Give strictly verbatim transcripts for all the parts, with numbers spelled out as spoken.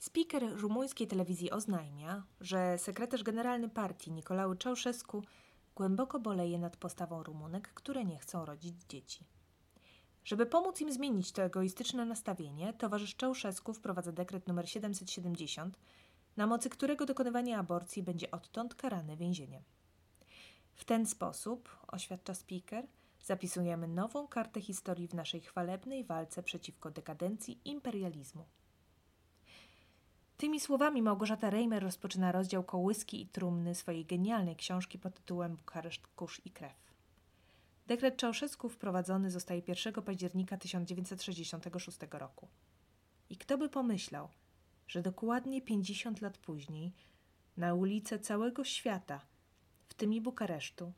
Speaker rumuńskiej telewizji oznajmia, że sekretarz generalny partii Nicolae Ceaușescu głęboko boleje nad postawą Rumunek, które nie chcą rodzić dzieci. Żeby pomóc im zmienić to egoistyczne nastawienie, towarzysz Ceaușescu wprowadza dekret nr siedemset siedemdziesiąt, na mocy którego dokonywanie aborcji będzie odtąd karane więzieniem. W ten sposób, oświadcza speaker, zapisujemy nową kartę historii w naszej chwalebnej walce przeciwko dekadencji imperializmu. Tymi słowami Małgorzata Rejmer rozpoczyna rozdział kołyski i trumny swojej genialnej książki pod tytułem Bukareszt, kurz i krew. Dekret Ceaușescu wprowadzony zostaje pierwszego października tysiąc dziewięćset sześćdziesiątego szóstego roku. I kto by pomyślał, że dokładnie pięćdziesiąt lat później na ulice całego świata, w tym i Bukaresztu,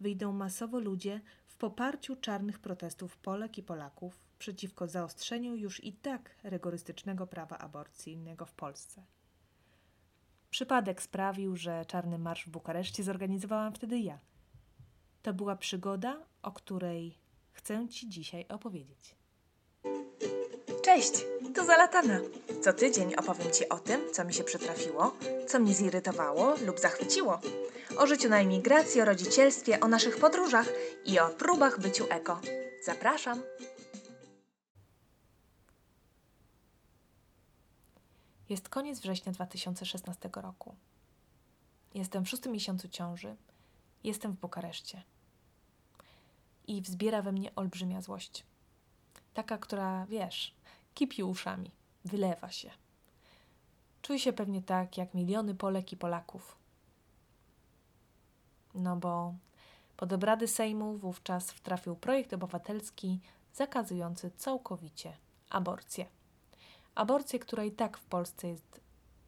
wyjdą masowo ludzie w poparciu czarnych protestów Polek i Polaków przeciwko zaostrzeniu już i tak rygorystycznego prawa aborcyjnego w Polsce. Przypadek sprawił, że czarny marsz w Bukareszcie zorganizowałam wtedy ja. To była przygoda, o której chcę Ci dzisiaj opowiedzieć. Cześć, to Zalatana. Co tydzień opowiem Ci o tym, co mi się przytrafiło, co mnie zirytowało lub zachwyciło. O życiu na emigracji, o rodzicielstwie, o naszych podróżach i o próbach byciu eko. Zapraszam! Jest koniec września dwa tysiące szesnastego roku. Jestem w szóstym miesiącu ciąży. Jestem w Bukareszcie. I wzbiera we mnie olbrzymia złość. Taka, która, wiesz, kipi uszami, wylewa się. Czuję się pewnie tak, jak miliony Polek i Polaków. No bo pod obrady Sejmu wówczas wtrafił projekt obywatelski zakazujący całkowicie aborcję. Aborcję, która i tak w Polsce jest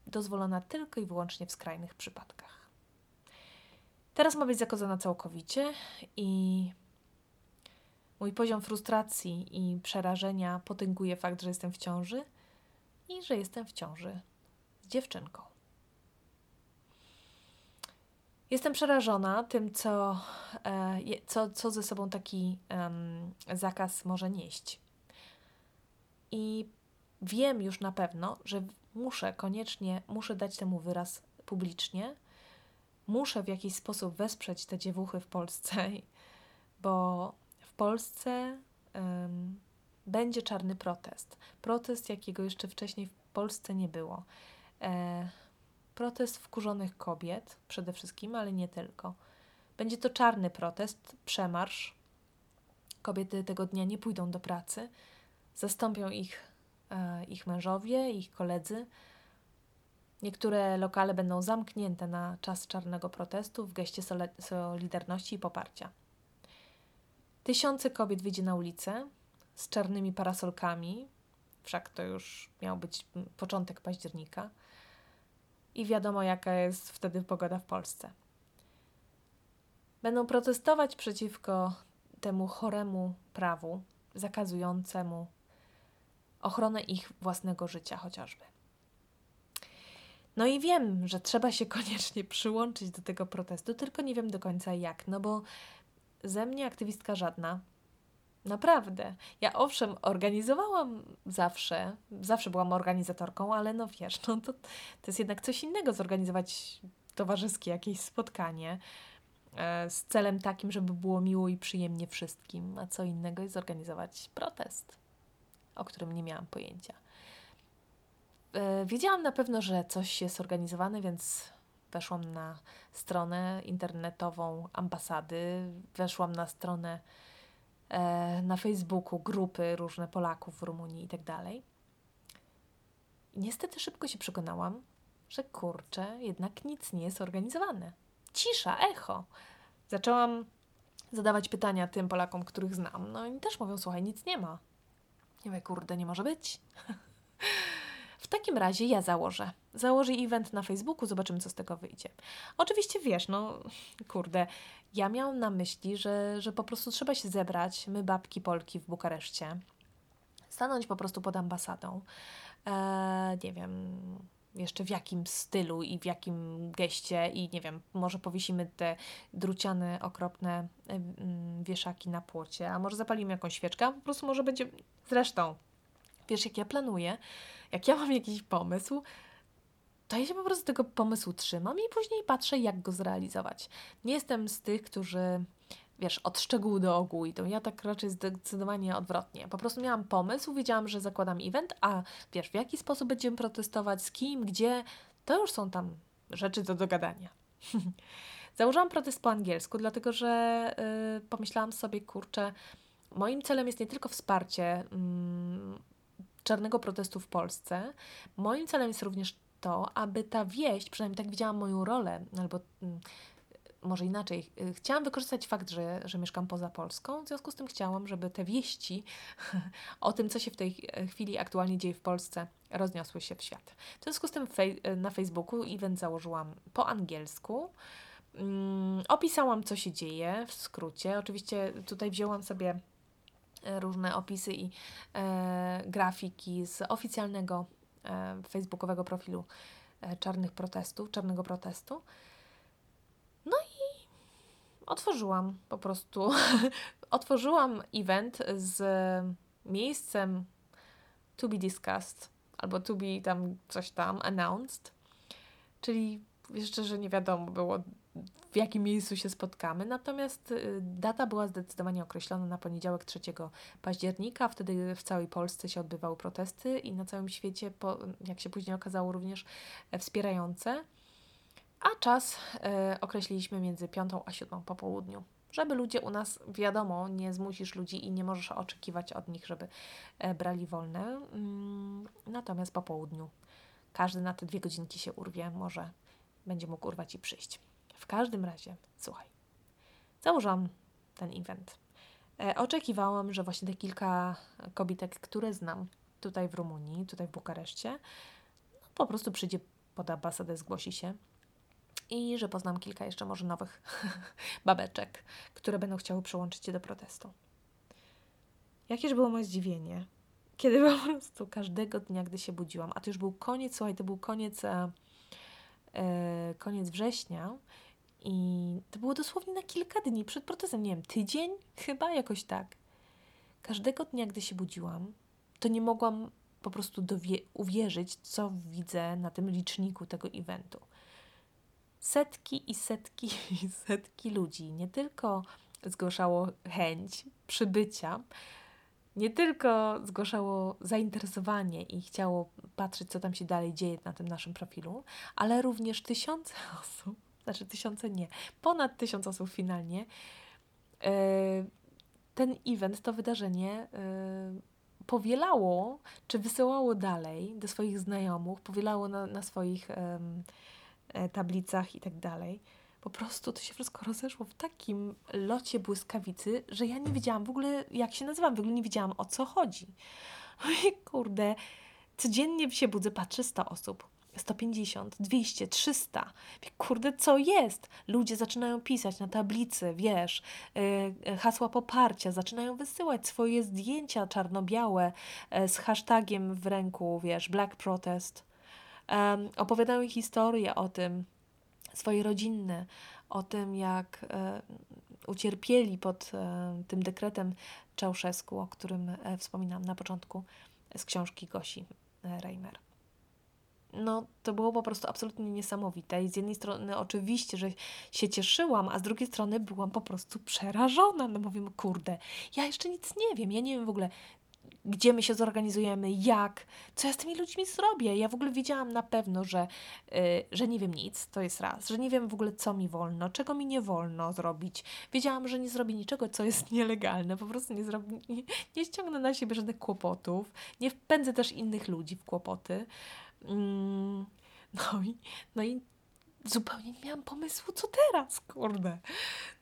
dozwolona tylko i wyłącznie w skrajnych przypadkach. Teraz ma być zakazana całkowicie i mój poziom frustracji i przerażenia potęguje fakt, że jestem w ciąży i że jestem w ciąży z dziewczynką. Jestem przerażona tym, co, co, co ze sobą taki um, zakaz może nieść. I wiem już na pewno, że muszę koniecznie, muszę dać temu wyraz publicznie. Muszę w jakiś sposób wesprzeć te dziewuchy w Polsce, bo w Polsce um, będzie czarny protest. Protest, jakiego jeszcze wcześniej w Polsce nie było. E, protest wkurzonych kobiet przede wszystkim, ale nie tylko. Będzie to czarny protest, przemarsz. Kobiety tego dnia nie pójdą do pracy. Zastąpią ich ich mężowie, ich koledzy. Niektóre lokale będą zamknięte na czas czarnego protestu w geście solidarności i poparcia. Tysiące kobiet wyjdzie na ulicę z czarnymi parasolkami, wszak to już miał być początek października i wiadomo, jaka jest wtedy pogoda w Polsce. Będą protestować przeciwko temu choremu prawu zakazującemu ochronę ich własnego życia chociażby. No i wiem, że trzeba się koniecznie przyłączyć do tego protestu, tylko nie wiem do końca jak, no bo ze mnie aktywistka żadna. Naprawdę. Ja owszem, organizowałam zawsze, zawsze byłam organizatorką, ale no wiesz, no to, to jest jednak coś innego zorganizować towarzyskie jakieś spotkanie e, z celem takim, żeby było miło i przyjemnie wszystkim, a co innego jest zorganizować protest, o którym nie miałam pojęcia. E, wiedziałam na pewno, że coś jest organizowane, więc weszłam na stronę internetową ambasady, weszłam na stronę e, na Facebooku, grupy różne Polaków w Rumunii i tak dalej. I niestety szybko się przekonałam, że kurczę, jednak nic nie jest organizowane. Cisza, echo. Zaczęłam zadawać pytania tym Polakom, których znam, no i też mówią, słuchaj, nic nie ma. Nie wiem, kurde, nie może być. W takim razie ja założę. Założę event na Facebooku, zobaczymy, co z tego wyjdzie. Oczywiście wiesz, no kurde, ja miałam na myśli, że, że po prostu trzeba się zebrać, my babki Polki w Bukareszcie, stanąć po prostu pod ambasadą. Eee, nie wiem jeszcze w jakim stylu i w jakim geście i nie wiem, może powiesimy te druciane, okropne wieszaki na płocie, a może zapalimy jakąś świeczkę, a po prostu może będzie, zresztą Wiesz, jak ja planuję, jak ja mam jakiś pomysł, to ja się po prostu tego pomysłu trzymam i później patrzę, jak go zrealizować. Nie jestem z tych, którzy, wiesz, od szczegółu do ogółu idą. Ja tak raczej zdecydowanie odwrotnie. Po prostu miałam pomysł, wiedziałam, że zakładam event, a wiesz, w jaki sposób będziemy protestować, z kim, gdzie, to już są tam rzeczy do dogadania. Założyłam protest po angielsku, dlatego że yy, pomyślałam sobie, kurczę, moim celem jest nie tylko wsparcie yy, czarnego protestu w Polsce, moim celem jest również to, aby ta wieść, przynajmniej tak widziałam moją rolę, albo yy, może inaczej, yy, chciałam wykorzystać fakt, że, że mieszkam poza Polską, w związku z tym chciałam, żeby te wieści o tym, co się w tej chwili aktualnie dzieje w Polsce, rozniosły się w świat. W związku z tym fej- na Facebooku event założyłam po angielsku. Opisałam, co się dzieje w skrócie. Oczywiście tutaj wzięłam sobie różne opisy i e, grafiki z oficjalnego e, facebookowego profilu czarnych protestów, czarnego protestu. No i otworzyłam po prostu. otworzyłam event z miejscem to be discussed albo to be tam coś tam announced, czyli jeszcze, że nie wiadomo było, w jakim miejscu się spotkamy, natomiast data była zdecydowanie określona na poniedziałek trzeciego października, wtedy w całej Polsce się odbywały protesty i na całym świecie, po, jak się później okazało, również wspierające, a czas e, określiliśmy między piątą a siódmą po południu, żeby ludzie u nas, wiadomo, nie zmusisz ludzi i nie możesz oczekiwać od nich, żeby e, brali wolne, mm, natomiast po południu każdy na te dwie godzinki się urwie, może będzie mógł urwać i przyjść. W każdym razie, słuchaj, założyłam ten event. E, oczekiwałam, że właśnie te kilka kobitek, które znam tutaj w Rumunii, tutaj w Bukareszcie, no, po prostu przyjdzie pod ambasadę, zgłosi się i że poznam kilka jeszcze może nowych babeczek, które będą chciały przyłączyć się do protestu. Jakież było moje zdziwienie, kiedy po prostu każdego dnia, gdy się budziłam, a to już był koniec, słuchaj, to był koniec... E, koniec września i to było dosłownie na kilka dni przed protestem, nie wiem, tydzień chyba, jakoś tak. Każdego dnia, gdy się budziłam, to nie mogłam po prostu dowie- uwierzyć, co widzę na tym liczniku tego eventu. Setki i setki i setki ludzi nie tylko zgłaszało chęć przybycia, nie tylko zgłaszało zainteresowanie i chciało patrzeć, co tam się dalej dzieje na tym naszym profilu, ale również tysiące osób, znaczy tysiące nie, ponad tysiąc osób finalnie, yy, ten event, to wydarzenie yy, powielało, czy wysyłało dalej do swoich znajomych, powielało na, na swoich yy, tablicach i tak dalej. Po prostu to się wszystko rozeszło w takim locie błyskawicy, że ja nie wiedziałam w ogóle, jak się nazywam, w ogóle nie wiedziałam, o co chodzi. Oj, kurde, codziennie się budzę, patrzę sto osób, sto pięćdziesiąt, dwieście, trzysta. Kurde, co jest? Ludzie zaczynają pisać na tablicy, wiesz, hasła poparcia, zaczynają wysyłać swoje zdjęcia czarno-białe z hashtagiem w ręku, wiesz, Black Protest. Um, opowiadają historię o tym, swoje rodzinne, o tym, jak e, ucierpieli pod e, tym dekretem Ceaușescu, o którym e, wspominałam na początku z książki Gosi e, Rejmer. No, to było po prostu absolutnie niesamowite i z jednej strony oczywiście, że się cieszyłam, a z drugiej strony byłam po prostu przerażona. No mówię, kurde, ja jeszcze nic nie wiem, ja nie wiem w ogóle, gdzie my się zorganizujemy, jak, co ja z tymi ludźmi zrobię. Ja w ogóle wiedziałam na pewno, że, yy, że nie wiem nic, to jest raz, że nie wiem w ogóle, co mi wolno, czego mi nie wolno zrobić. Wiedziałam, że nie zrobię niczego, co jest nielegalne, po prostu nie, zrobię, nie, nie ściągnę na siebie żadnych kłopotów, nie wpędzę też innych ludzi w kłopoty. Mm, no i... No i zupełnie nie miałam pomysłu, co teraz, kurde.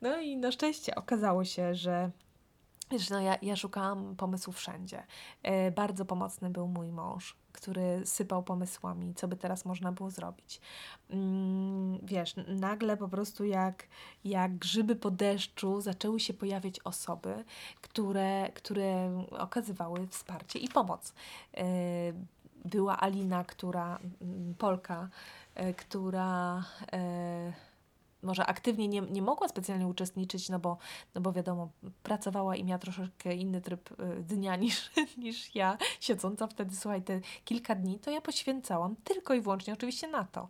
No i na szczęście okazało się, że wiesz, no ja, ja szukałam pomysłów wszędzie. E, bardzo pomocny był mój mąż, który sypał pomysłami, co by teraz można było zrobić. Mm, wiesz, nagle po prostu jak, jak grzyby po deszczu zaczęły się pojawiać osoby, które, które okazywały wsparcie i pomoc. E, była Alina, która Polka, e, która... E, może aktywnie nie, nie mogła specjalnie uczestniczyć, no bo, no bo wiadomo, pracowała i miała troszeczkę inny tryb dnia niż, niż ja, siedząca wtedy, słuchaj, te kilka dni, to ja poświęcałam tylko i wyłącznie oczywiście na to.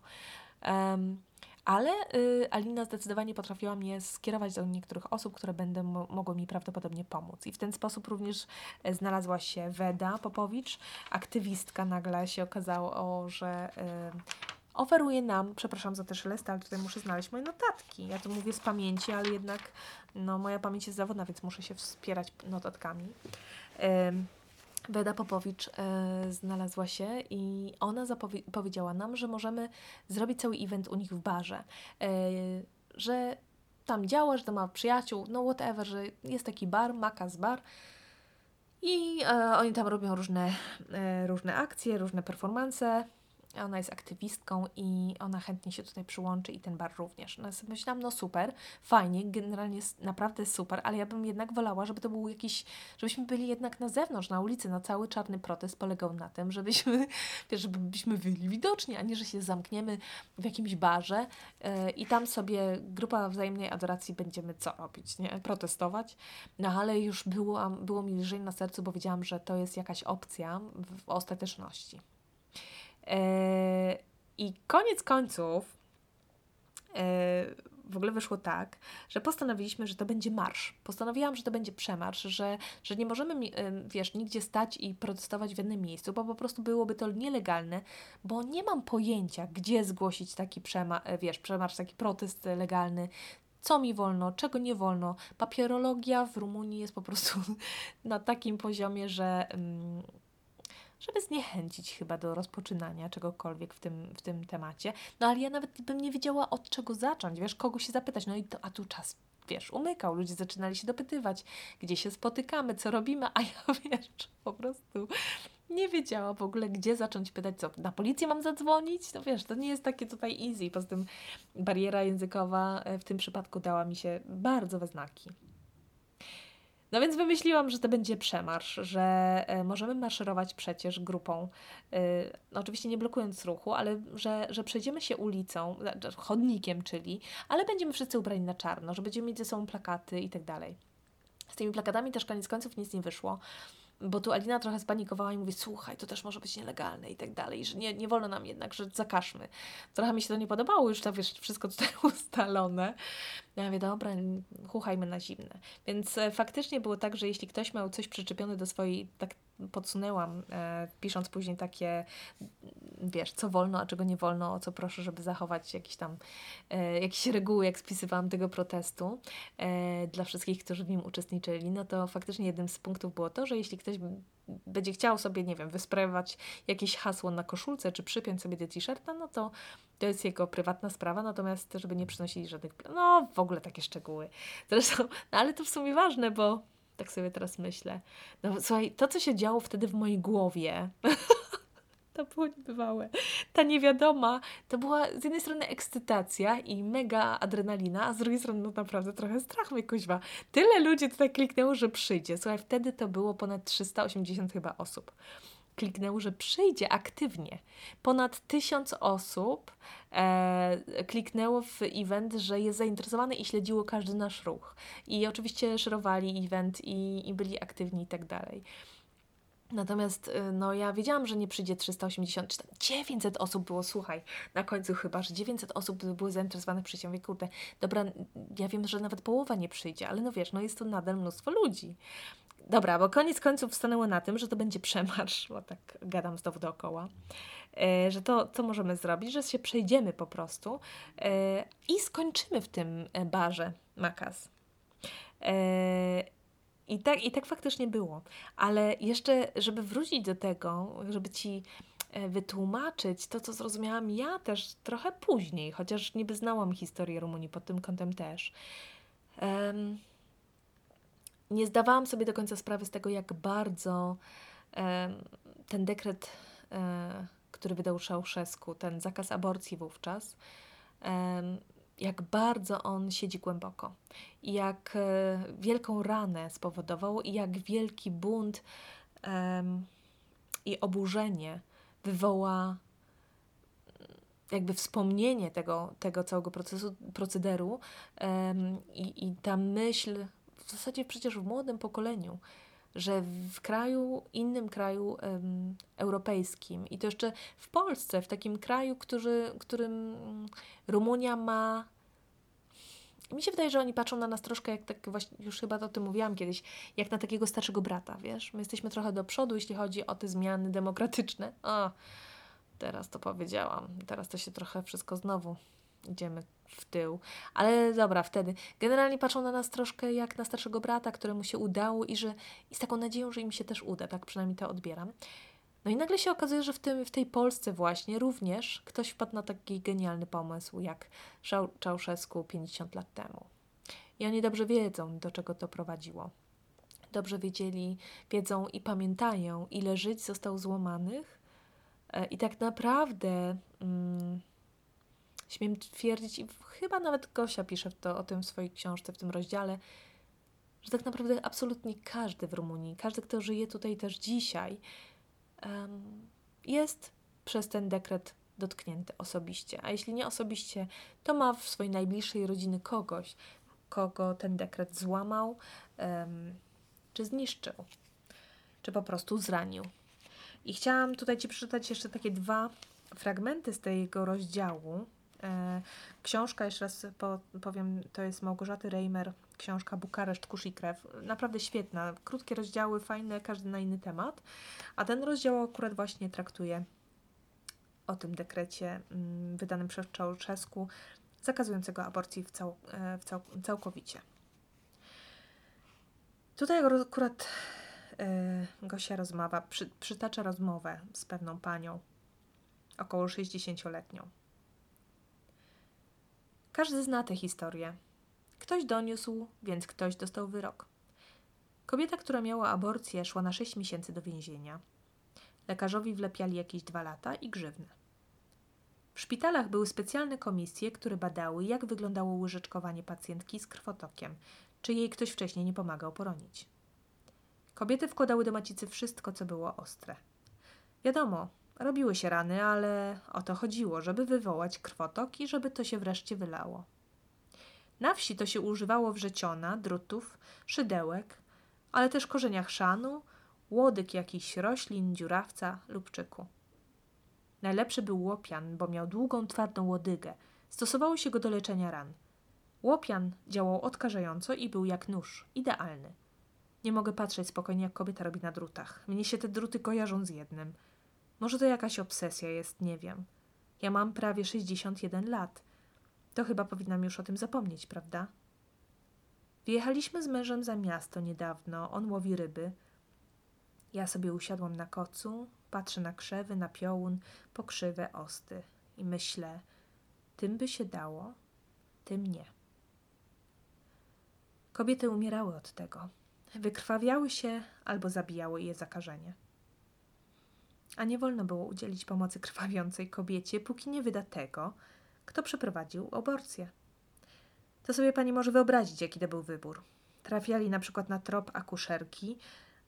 Um, Ale y, Alina zdecydowanie potrafiła mnie skierować do niektórych osób, które będą m- mogły mi prawdopodobnie pomóc. I w ten sposób również znalazła się Veda Popovici, aktywistka. Nagle się okazało, że y, oferuje nam, przepraszam za te szelest, ale tutaj muszę znaleźć moje notatki. Ja to mówię z pamięci, ale jednak no, moja pamięć jest zawodna, więc muszę się wspierać notatkami. Y, Veda Popovici y, znalazła się i ona zapowi- powiedziała nam, że możemy zrobić cały event u nich w barze, y, że tam działa, że tam ma przyjaciół, no whatever, że jest taki bar, Macaz Bar i y, oni tam robią różne, y, różne akcje, różne performanse. Ona jest aktywistką i ona chętnie się tutaj przyłączy i ten bar również. No sobie myślałam, no super, fajnie, generalnie naprawdę super, ale ja bym jednak wolała, żeby to był jakiś, żebyśmy byli jednak na zewnątrz, na ulicy, no cały czarny protest polegał na tym, żebyśmy, żebyśmy byli widoczni, a nie, że się zamkniemy w jakimś barze yy, i tam sobie grupa wzajemnej adoracji będziemy co robić, nie? Protestować. No ale już było, było mi lżej na sercu, bo wiedziałam, że to jest jakaś opcja w, w ostateczności. I koniec końców w ogóle wyszło tak, że postanowiliśmy, że to będzie marsz. Postanowiłam, że to będzie przemarsz, że, że nie możemy, wiesz, nigdzie stać i protestować w jednym miejscu, bo po prostu byłoby to nielegalne, bo nie mam pojęcia, gdzie zgłosić taki przema- wiesz, przemarsz, taki protest legalny, co mi wolno, czego nie wolno. Papierologia w Rumunii jest po prostu na takim poziomie, że... Mm, żeby zniechęcić chyba do rozpoczynania czegokolwiek w tym, w tym temacie. No ale ja nawet bym nie wiedziała, od czego zacząć, wiesz, kogo się zapytać. No i to, a tu czas, wiesz, umykał, ludzie zaczynali się dopytywać, gdzie się spotykamy, co robimy, a ja, wiesz, po prostu nie wiedziała w ogóle, gdzie zacząć pytać, co, na policję mam zadzwonić? No wiesz, to nie jest takie tutaj easy, poza tym bariera językowa w tym przypadku dała mi się bardzo we znaki. No więc wymyśliłam, że to będzie przemarsz, że możemy maszerować przecież grupą, yy, oczywiście nie blokując ruchu, ale że, że przejdziemy się ulicą, chodnikiem czyli, ale będziemy wszyscy ubrani na czarno, że będziemy mieć ze sobą plakaty i tak dalej. Z tymi plakatami też koniec końców nic nie wyszło, bo tu Alina trochę spanikowała i mówi, słuchaj, to też może być nielegalne i tak dalej, że nie, nie wolno nam jednak, że zakażmy. Trochę mi się to nie podobało, już to wiesz, wszystko tutaj ustalone. Ja mówię, dobra, chuchajmy na zimne. Więc e, faktycznie było tak, że jeśli ktoś miał coś przyczepione do swojej, tak podsunęłam, e, pisząc później takie, wiesz, co wolno, a czego nie wolno, o co proszę, żeby zachować jakieś tam, e, jakieś reguły, jak spisywałam tego protestu e, dla wszystkich, którzy w nim uczestniczyli, no to faktycznie jednym z punktów było to, że jeśli ktoś będzie chciał sobie, nie wiem, wysprawować jakieś hasło na koszulce, czy przypiąć sobie do t-shirta, no to to jest jego prywatna sprawa, natomiast żeby nie przynosili żadnych, no w ogóle takie szczegóły. Zresztą, no ale to w sumie ważne, bo tak sobie teraz myślę. No słuchaj, to co się działo wtedy w mojej głowie, to było niebywałe. Ta niewiadoma, to była z jednej strony ekscytacja i mega adrenalina, a z drugiej strony no naprawdę trochę strach, mnie kuźwa. Tyle ludzi tutaj kliknęło, że przyjdzie. Słuchaj, wtedy to było ponad trzysta osiemdziesiąt chyba osób. Kliknęło, że przyjdzie aktywnie. Ponad tysiąc osób e, kliknęło w event, że jest zainteresowane i śledziło każdy nasz ruch. I oczywiście szerowali event i, i byli aktywni i tak dalej. Natomiast no ja wiedziałam, że nie przyjdzie trzysta osiemdziesiąt, czy tam dziewięćset osób było, słuchaj, na końcu chyba, że dziewięćset osób było zainteresowanych przyjściem. Mówię, kurde, dobra, ja wiem, że nawet połowa nie przyjdzie, ale no wiesz, no jest to nadal mnóstwo ludzi. Dobra, bo koniec końców stanęło na tym, że to będzie przemarsz, bo tak gadam znowu dookoła, e, że to, co możemy zrobić, że się przejdziemy po prostu e, i skończymy w tym barze Macaz. E, I tak, I tak faktycznie było, ale jeszcze, żeby wrócić do tego, żeby Ci wytłumaczyć to, co zrozumiałam ja też trochę później, chociaż niby znałam historię Rumunii pod tym kątem też. Um, nie zdawałam sobie do końca sprawy z tego, jak bardzo um, ten dekret, um, który wydał Ceaușescu, ten zakaz aborcji wówczas, um, jak bardzo on siedzi głęboko, jak e, wielką ranę spowodował i jak wielki bunt e, i oburzenie wywoła jakby wspomnienie tego, tego całego procesu, procederu um, i, i ta myśl, w zasadzie przecież w młodym pokoleniu, że w kraju, innym kraju um, europejskim i to jeszcze w Polsce, w takim kraju, który, którym Rumunia ma... Mi się wydaje, że oni patrzą na nas troszkę, jak tak właśnie, już chyba o tym mówiłam kiedyś, jak na takiego starszego brata, wiesz? My jesteśmy trochę do przodu, jeśli chodzi o te zmiany demokratyczne. O, teraz to powiedziałam. Teraz to się trochę wszystko znowu idziemy w tył. Ale dobra, wtedy. Generalnie patrzą na nas troszkę jak na starszego brata, któremu się udało i, że, i z taką nadzieją, że im się też uda. Tak przynajmniej to odbieram. No i nagle się okazuje, że w, tym, w tej Polsce właśnie również ktoś wpadł na taki genialny pomysł jak Ceaușescu pięćdziesiąt lat temu. I oni dobrze wiedzą, do czego to prowadziło. Dobrze wiedzieli, wiedzą i pamiętają, ile żyć zostało złamanych i tak naprawdę mm, śmiem twierdzić, i chyba nawet Gosia pisze to, o tym w swojej książce, w tym rozdziale, że tak naprawdę absolutnie każdy w Rumunii, każdy, kto żyje tutaj też dzisiaj, jest przez ten dekret dotknięty osobiście. A jeśli nie osobiście, to ma w swojej najbliższej rodziny kogoś, kogo ten dekret złamał, um, czy zniszczył, czy po prostu zranił. I chciałam tutaj Ci przeczytać jeszcze takie dwa fragmenty z tego rozdziału. E, książka, jeszcze raz po, powiem, to jest Małgorzaty Rejmer, książka Bukareszt, kurz i krew. Naprawdę świetna, krótkie rozdziały, fajne, każdy na inny temat. A ten rozdział akurat właśnie traktuje o tym dekrecie mm, wydanym przez Ceaușescu zakazującego aborcji w cał, w cał, całkowicie. Tutaj akurat yy, Gosia rozmawia, przy, przytacza rozmowę z pewną panią, około sześćdziesięcioletnią. Każdy zna tę historię. Ktoś doniósł, więc ktoś dostał wyrok. Kobieta, która miała aborcję, szła na sześć miesięcy do więzienia. Lekarzowi wlepiali jakieś dwa lata i grzywnę. W szpitalach były specjalne komisje, które badały, jak wyglądało łyżeczkowanie pacjentki z krwotokiem, czy jej ktoś wcześniej nie pomagał poronić. Kobiety wkładały do macicy wszystko, co było ostre. Wiadomo, robiły się rany, ale o to chodziło, żeby wywołać krwotok i żeby to się wreszcie wylało. Na wsi to się używało wrzeciona, drutów, szydełek, ale też korzenia chrzanu, łodyg jakichś roślin, dziurawca lub czyku. Najlepszy był łopian, bo miał długą, twardą łodygę. Stosowało się go do leczenia ran. Łopian działał odkażająco i był jak nóż, idealny. Nie mogę patrzeć spokojnie, jak kobieta robi na drutach. Mnie się te druty kojarzą z jednym. Może to jakaś obsesja jest, nie wiem. Ja mam prawie sześćdziesiąt jeden lat. To chyba powinnam już o tym zapomnieć, prawda? Wyjechaliśmy z mężem za miasto niedawno. On łowi ryby. Ja sobie usiadłam na kocu, patrzę na krzewy, na piołun, pokrzywe osty i myślę, tym by się dało, tym nie. Kobiety umierały od tego. Wykrwawiały się albo zabijały je zakażenie. A nie wolno było udzielić pomocy krwawiącej kobiecie, póki nie wyda tego, kto przeprowadził aborcję. To sobie pani może wyobrazić, jaki to był wybór. Trafiali na przykład na trop akuszerki,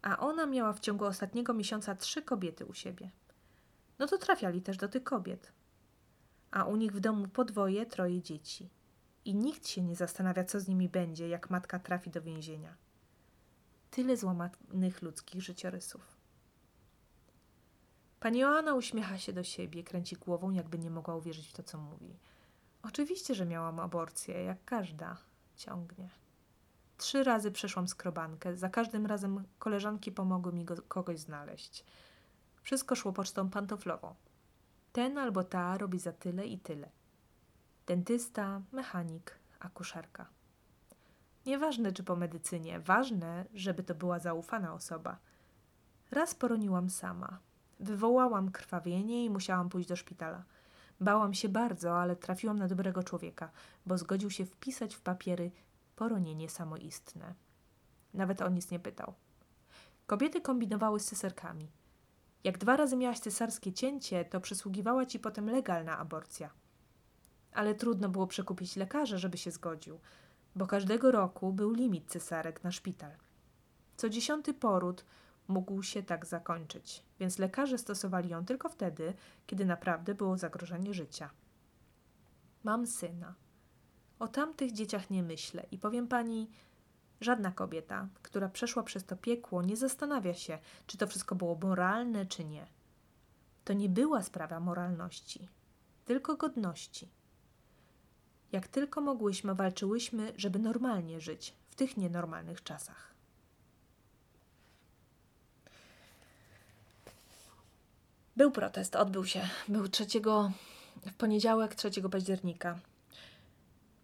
a ona miała w ciągu ostatniego miesiąca trzy kobiety u siebie. No to trafiali też do tych kobiet. A u nich w domu podwoje, troje dzieci. I nikt się nie zastanawia, co z nimi będzie, jak matka trafi do więzienia. Tyle złamanych ludzkich życiorysów. Pani Joanna uśmiecha się do siebie, kręci głową, jakby nie mogła uwierzyć w to, co mówi. Oczywiście, że miałam aborcję, jak każda. Ciągnie. Trzy razy przeszłam skrobankę, za każdym razem koleżanki pomogły mi go, kogoś znaleźć. Wszystko szło pocztą pantoflową. Ten albo ta robi za tyle i tyle. Dentysta, mechanik, akuszerka. Nieważne, czy po medycynie, ważne, żeby to była zaufana osoba. Raz poroniłam sama. Wywołałam krwawienie i musiałam pójść do szpitala. Bałam się bardzo, ale trafiłam na dobrego człowieka, bo zgodził się wpisać w papiery poronienie samoistne. Nawet o nic nie pytał. Kobiety kombinowały z cesarkami. Jak dwa razy miałaś cesarskie cięcie, to przysługiwała ci potem legalna aborcja. Ale trudno było przekupić lekarza, żeby się zgodził, bo każdego roku był limit cesarek na szpital. Co dziesiąty poród mógł się tak zakończyć, więc lekarze stosowali ją tylko wtedy, kiedy naprawdę było zagrożenie życia. Mam syna. O tamtych dzieciach nie myślę i powiem pani, żadna kobieta, która przeszła przez to piekło, nie zastanawia się, czy to wszystko było moralne, czy nie. To nie była sprawa moralności, tylko godności. Jak tylko mogłyśmy, walczyłyśmy, żeby normalnie żyć w tych nienormalnych czasach. Był protest, odbył się. Był trzeciego, w poniedziałek trzeciego października.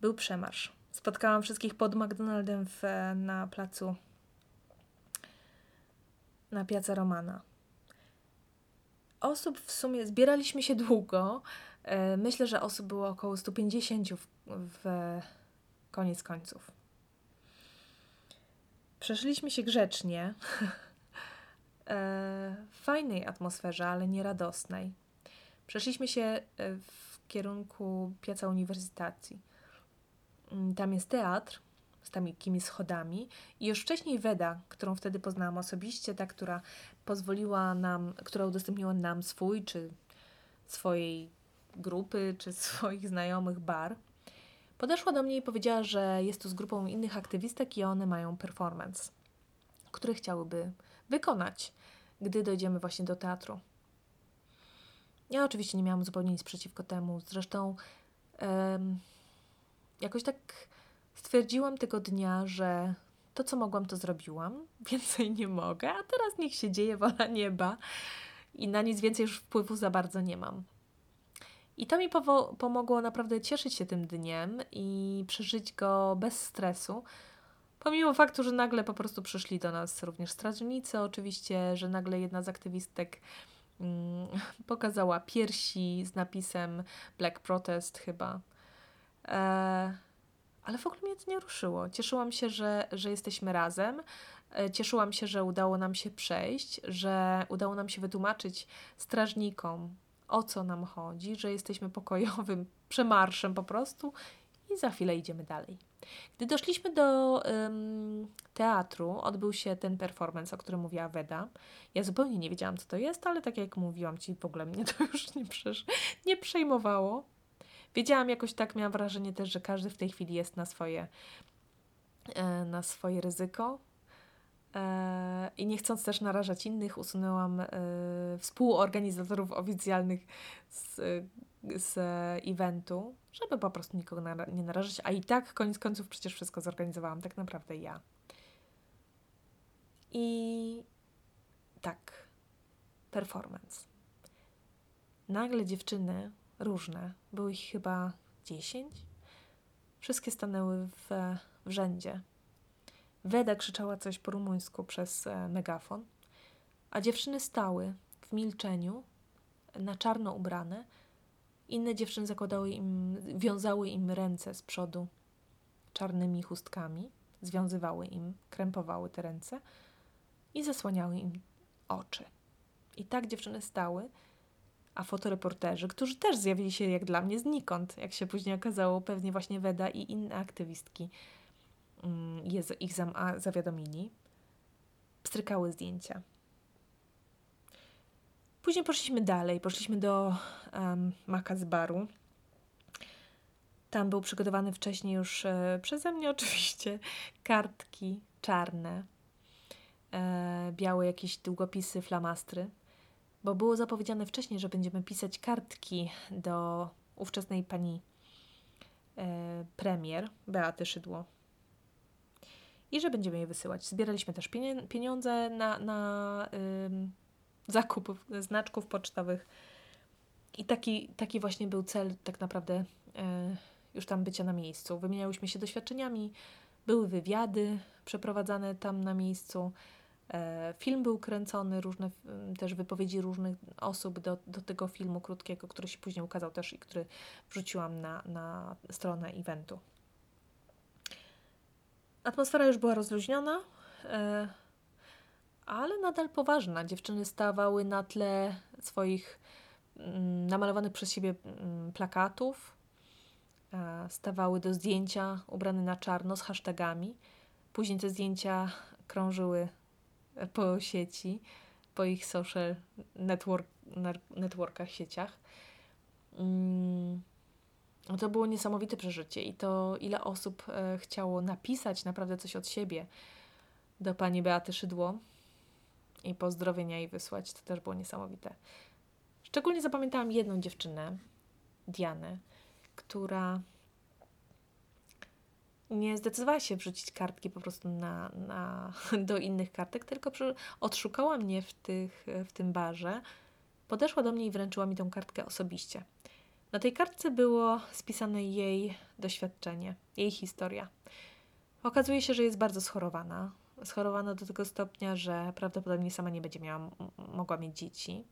Był przemarsz. Spotkałam wszystkich pod McDonaldem w, na placu, na Piața Română. Osób w sumie, zbieraliśmy się długo. Myślę, że osób było około sto pięćdziesiąt w, w koniec końców. Przeszliśmy się grzecznie, w fajnej atmosferze, ale nie radosnej. Przeszliśmy się w kierunku Piața Universității. Tam jest teatr z takimi schodami i już wcześniej Veda, którą wtedy poznałam osobiście, ta, która pozwoliła nam, która udostępniła nam swój, czy swojej grupy, czy swoich znajomych bar, podeszła do mnie i powiedziała, że jest tu z grupą innych aktywistek i one mają performance, który chciałyby wykonać, gdy dojdziemy właśnie do teatru. Ja oczywiście nie miałam zupełnie nic przeciwko temu. Zresztą em, jakoś tak stwierdziłam tego dnia, że to, co mogłam, to zrobiłam. Więcej nie mogę, a teraz niech się dzieje wola nieba i na nic więcej już wpływu za bardzo nie mam. I to mi powo- pomogło naprawdę cieszyć się tym dniem i przeżyć go bez stresu, pomimo faktu, że nagle po prostu przyszli do nas również strażnicy oczywiście, że nagle jedna z aktywistek mm, pokazała piersi z napisem Black Protest chyba. Eee, ale w ogóle mnie to nie ruszyło. Cieszyłam się, że, że jesteśmy razem. E, cieszyłam się, że udało nam się przejść, że udało nam się wytłumaczyć strażnikom, o co nam chodzi, że jesteśmy pokojowym przemarszem po prostu i za chwilę idziemy dalej. Gdy doszliśmy do ym, teatru, odbył się ten performance, o którym mówiła Veda. Ja zupełnie nie wiedziałam, co to jest, ale tak jak mówiłam Ci, w ogóle mnie to już nie, przesz- nie przejmowało. Wiedziałam jakoś tak, miałam wrażenie też, że każdy w tej chwili jest na swoje, yy, na swoje ryzyko. I nie chcąc też narażać innych, usunęłam y, współorganizatorów oficjalnych z, z eventu, żeby po prostu nikogo nara- nie narażać, a i tak koniec końców przecież wszystko zorganizowałam, tak naprawdę ja. I tak, performance. Nagle dziewczyny różne, było ich chyba dziesięć, wszystkie stanęły w, w rzędzie. Veda krzyczała coś po rumuńsku przez e, megafon, a dziewczyny stały w milczeniu, na czarno ubrane. Inne dziewczyny zakładały im, wiązały im ręce z przodu czarnymi chustkami, związywały im, krępowały te ręce i zasłaniały im oczy. I tak dziewczyny stały, a fotoreporterzy, którzy też zjawili się jak dla mnie znikąd, jak się później okazało, pewnie właśnie Veda i inne aktywistki, Je, ich zam- zawiadomili, pstrykały zdjęcia. Później poszliśmy dalej, poszliśmy do um, Macaz Baru. Tam był przygotowany wcześniej już e, przeze mnie oczywiście kartki czarne, e, białe jakieś długopisy, flamastry, bo było zapowiedziane wcześniej, że będziemy pisać kartki do ówczesnej pani e, premier Beaty Szydło. I że będziemy je wysyłać. Zbieraliśmy też pieniądze na, na ym, zakup znaczków pocztowych. I taki, taki właśnie był cel tak naprawdę y, już tam bycia na miejscu. Wymieniałyśmy się doświadczeniami, były wywiady przeprowadzane tam na miejscu, y, film był kręcony, różne y, też wypowiedzi różnych osób do, do tego filmu krótkiego, który się później ukazał też i który wrzuciłam na, na stronę eventu. Atmosfera już była rozluźniona, e, ale nadal poważna. Dziewczyny stawały na tle swoich mm, namalowanych przez siebie mm, plakatów. E, stawały do zdjęcia ubrane na czarno z hashtagami. Później te zdjęcia krążyły po sieci, po ich social network, networkach, sieciach. Mm, To było niesamowite przeżycie i to ile osób e, chciało napisać naprawdę coś od siebie do pani Beaty Szydło i pozdrowienia jej wysłać, to też było niesamowite. Szczególnie zapamiętałam jedną dziewczynę, Dianę, która nie zdecydowała się wrzucić kartki po prostu na, na, do innych kartek, tylko przy, odszukała mnie w, tych, w tym barze, podeszła do mnie i wręczyła mi tą kartkę osobiście. Na tej kartce było spisane jej doświadczenie, jej historia. Okazuje się, że jest bardzo schorowana. Schorowana do tego stopnia, że prawdopodobnie sama nie będzie miała, mogła mieć dzieci.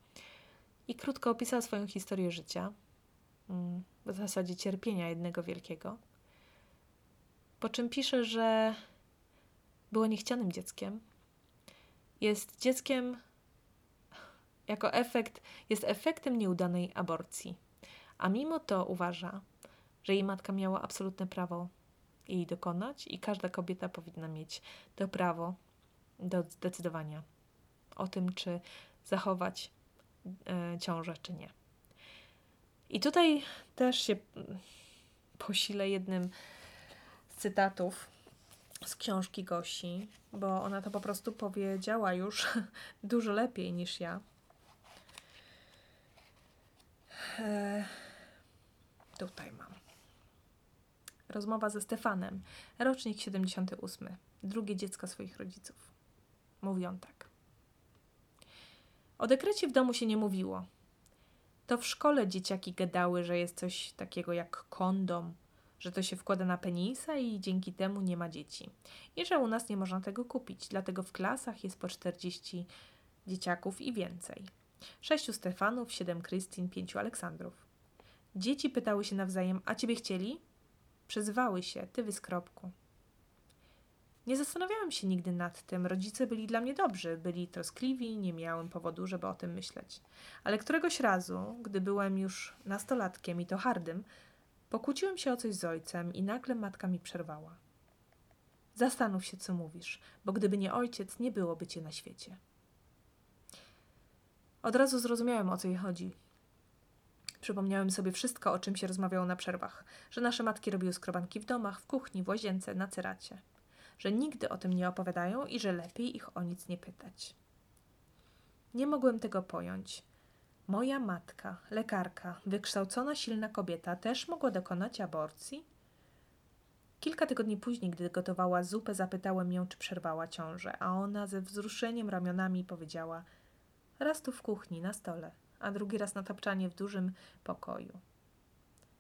I krótko opisała swoją historię życia, w zasadzie cierpienia jednego wielkiego. Po czym pisze, że było niechcianym dzieckiem. Jest dzieckiem, jako efekt, jest efektem nieudanej aborcji. A mimo to uważa, że jej matka miała absolutne prawo jej dokonać i każda kobieta powinna mieć to prawo do decydowania o tym, czy zachować e, ciążę, czy nie. I tutaj też się posilę jednym z cytatów z książki Gosi, bo ona to po prostu powiedziała już dużo lepiej niż ja. E... Tutaj mam. Rozmowa ze Stefanem, rocznik siedemdziesiąty ósmy, drugie dziecko swoich rodziców. Mówi on tak. O dekrecie w domu się nie mówiło. To w szkole dzieciaki gadały, że jest coś takiego jak kondom, że to się wkłada na penisa i dzięki temu nie ma dzieci. I że u nas nie można tego kupić, dlatego w klasach jest po czterdziestu dzieciaków i więcej. Sześciu Stefanów, siedem Krystyn, pięciu Aleksandrów. Dzieci pytały się nawzajem, a ciebie chcieli? Przyzwały się, ty wyskropku. Nie zastanawiałam się nigdy nad tym. Rodzice byli dla mnie dobrzy, byli troskliwi, nie miałem powodu, żeby o tym myśleć. Ale któregoś razu, gdy byłem już nastolatkiem i to hardym, pokłóciłem się o coś z ojcem i nagle matka mi przerwała. Zastanów się, co mówisz, bo gdyby nie ojciec, nie byłoby cię na świecie. Od razu zrozumiałem, o co jej chodzi. Przypomniałem sobie wszystko, o czym się rozmawiało na przerwach. Że nasze matki robiły skrobanki w domach, w kuchni, w łazience, na ceracie. Że nigdy o tym nie opowiadają i że lepiej ich o nic nie pytać. Nie mogłem tego pojąć. Moja matka, lekarka, wykształcona, silna kobieta, też mogła dokonać aborcji? Kilka tygodni później, gdy gotowała zupę, zapytałem ją, czy przerwała ciążę, a ona ze wzruszeniem ramionami powiedziała: raz tu w kuchni, na stole, a drugi raz na tapczanie w dużym pokoju.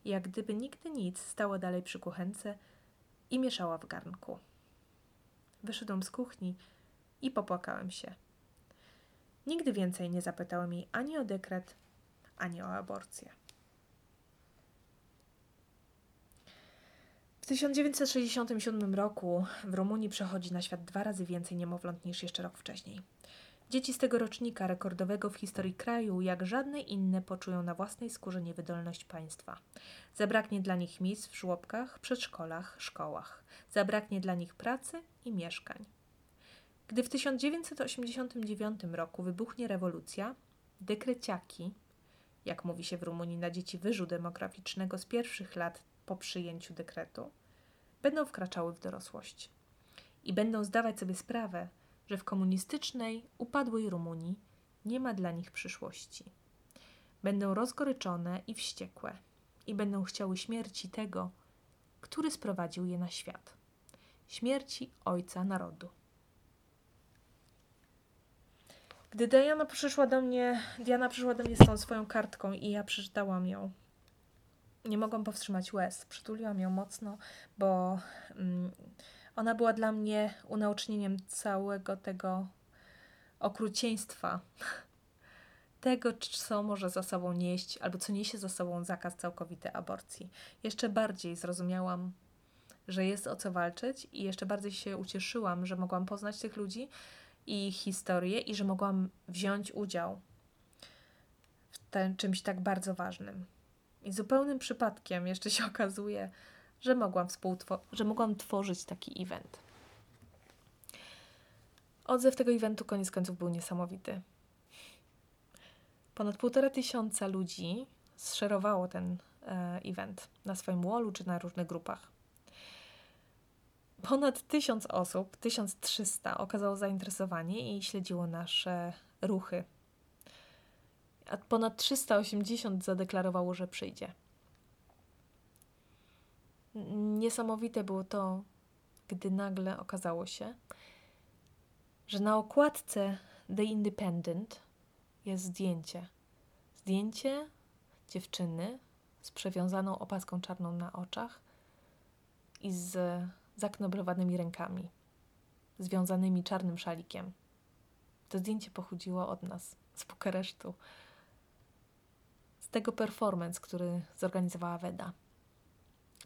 Jak gdyby nigdy nic, stała dalej przy kuchence i mieszała w garnku. Wyszedłem z kuchni i popłakałem się. Nigdy więcej nie zapytałem jej ani o dekret, ani o aborcję. W tysiąc dziewięćset sześćdziesiątym siódmym roku w Rumunii przechodzi na świat dwa razy więcej niemowląt niż jeszcze rok wcześniej. Dzieci z tego rocznika rekordowego w historii kraju, jak żadne inne, poczują na własnej skórze niewydolność państwa. Zabraknie dla nich miejsc w żłobkach, przedszkolach, szkołach. Zabraknie dla nich pracy i mieszkań. Gdy w tysiąc dziewięćset osiemdziesiątym dziewiątym roku wybuchnie rewolucja, dekreciaki, jak mówi się w Rumunii na dzieci wyżu demograficznego z pierwszych lat po przyjęciu dekretu, będą wkraczały w dorosłość i będą zdawać sobie sprawę, że w komunistycznej, upadłej Rumunii nie ma dla nich przyszłości. Będą rozgoryczone i wściekłe i będą chciały śmierci tego, który sprowadził je na świat. Śmierci ojca narodu. Gdy Diana przyszła do mnie, Diana przyszła do mnie z tą swoją kartką i ja przeczytałam ją. Nie mogłam powstrzymać łez. Przytuliłam ją mocno, bo... Mm, Ona była dla mnie unaocznieniem całego tego okrucieństwa. Tego, co może za sobą nieść, albo co niesie za sobą zakaz całkowitej aborcji. Jeszcze bardziej zrozumiałam, że jest o co walczyć i jeszcze bardziej się ucieszyłam, że mogłam poznać tych ludzi i ich historię i że mogłam wziąć udział w tym czymś tak bardzo ważnym. I zupełnym przypadkiem jeszcze się okazuje, że mogłam, współtwor- że mogłam tworzyć taki event. Odzew tego eventu koniec końców był niesamowity. Ponad półtora tysiąca ludzi zszerowało ten event na swoim wallu czy na różnych grupach. Ponad tysiąc osób, tysiąc trzysta okazało zainteresowanie i śledziło nasze ruchy. A ponad trzysta osiemdziesiąt zadeklarowało, że przyjdzie. Niesamowite było to, gdy nagle okazało się, że na okładce The Independent jest zdjęcie. Zdjęcie dziewczyny z przewiązaną opaską czarną na oczach i z zaknoblowanymi rękami, związanymi czarnym szalikiem. To zdjęcie pochodziło od nas, z Bukaresztu, z tego performance, który zorganizowała Veda.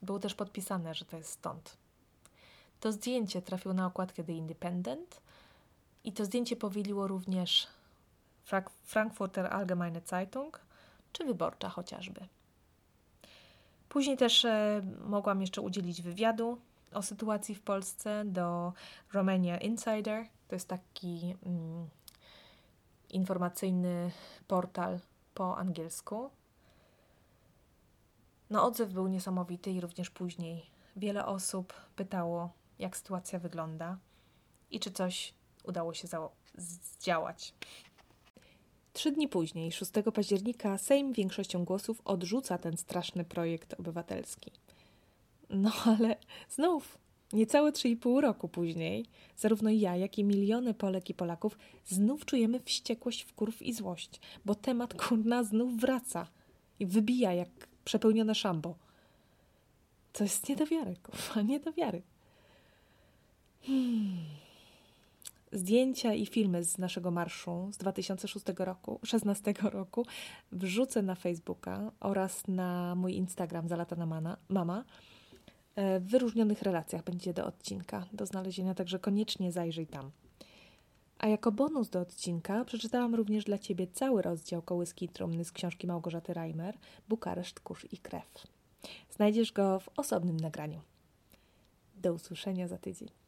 Było też podpisane, że to jest stąd. To zdjęcie trafiło na okładkę The Independent i to zdjęcie powieliło również Frankfurter Allgemeine Zeitung czy Wyborcza chociażby. Później też e, mogłam jeszcze udzielić wywiadu o sytuacji w Polsce do Romania Insider. To jest taki mm, informacyjny portal po angielsku. No, odzew był niesamowity i również później wiele osób pytało, jak sytuacja wygląda i czy coś udało się za- zdziałać. Trzy dni później, szóstego października, Sejm większością głosów odrzuca ten straszny projekt obywatelski. No ale znów, niecałe trzy i pół roku później, zarówno ja, jak i miliony Polek i Polaków znów czujemy wściekłość, wkurw i złość, bo temat kurna znów wraca i wybija jak przepełnione szambo. To jest nie do wiary, kurwa, nie do wiary. Hmm. Zdjęcia i filmy z naszego marszu z dwa tysiące szesnastego roku wrzucę na Facebooka oraz na mój Instagram Zalatana Mama. W wyróżnionych relacjach będzie do odcinka do znalezienia, także koniecznie zajrzyj tam. A jako bonus do odcinka przeczytałam również dla Ciebie cały rozdział kołyski i trumny z książki Małgorzaty Rejmer Bukareszt, kurz i krew. Znajdziesz go w osobnym nagraniu. Do usłyszenia za tydzień.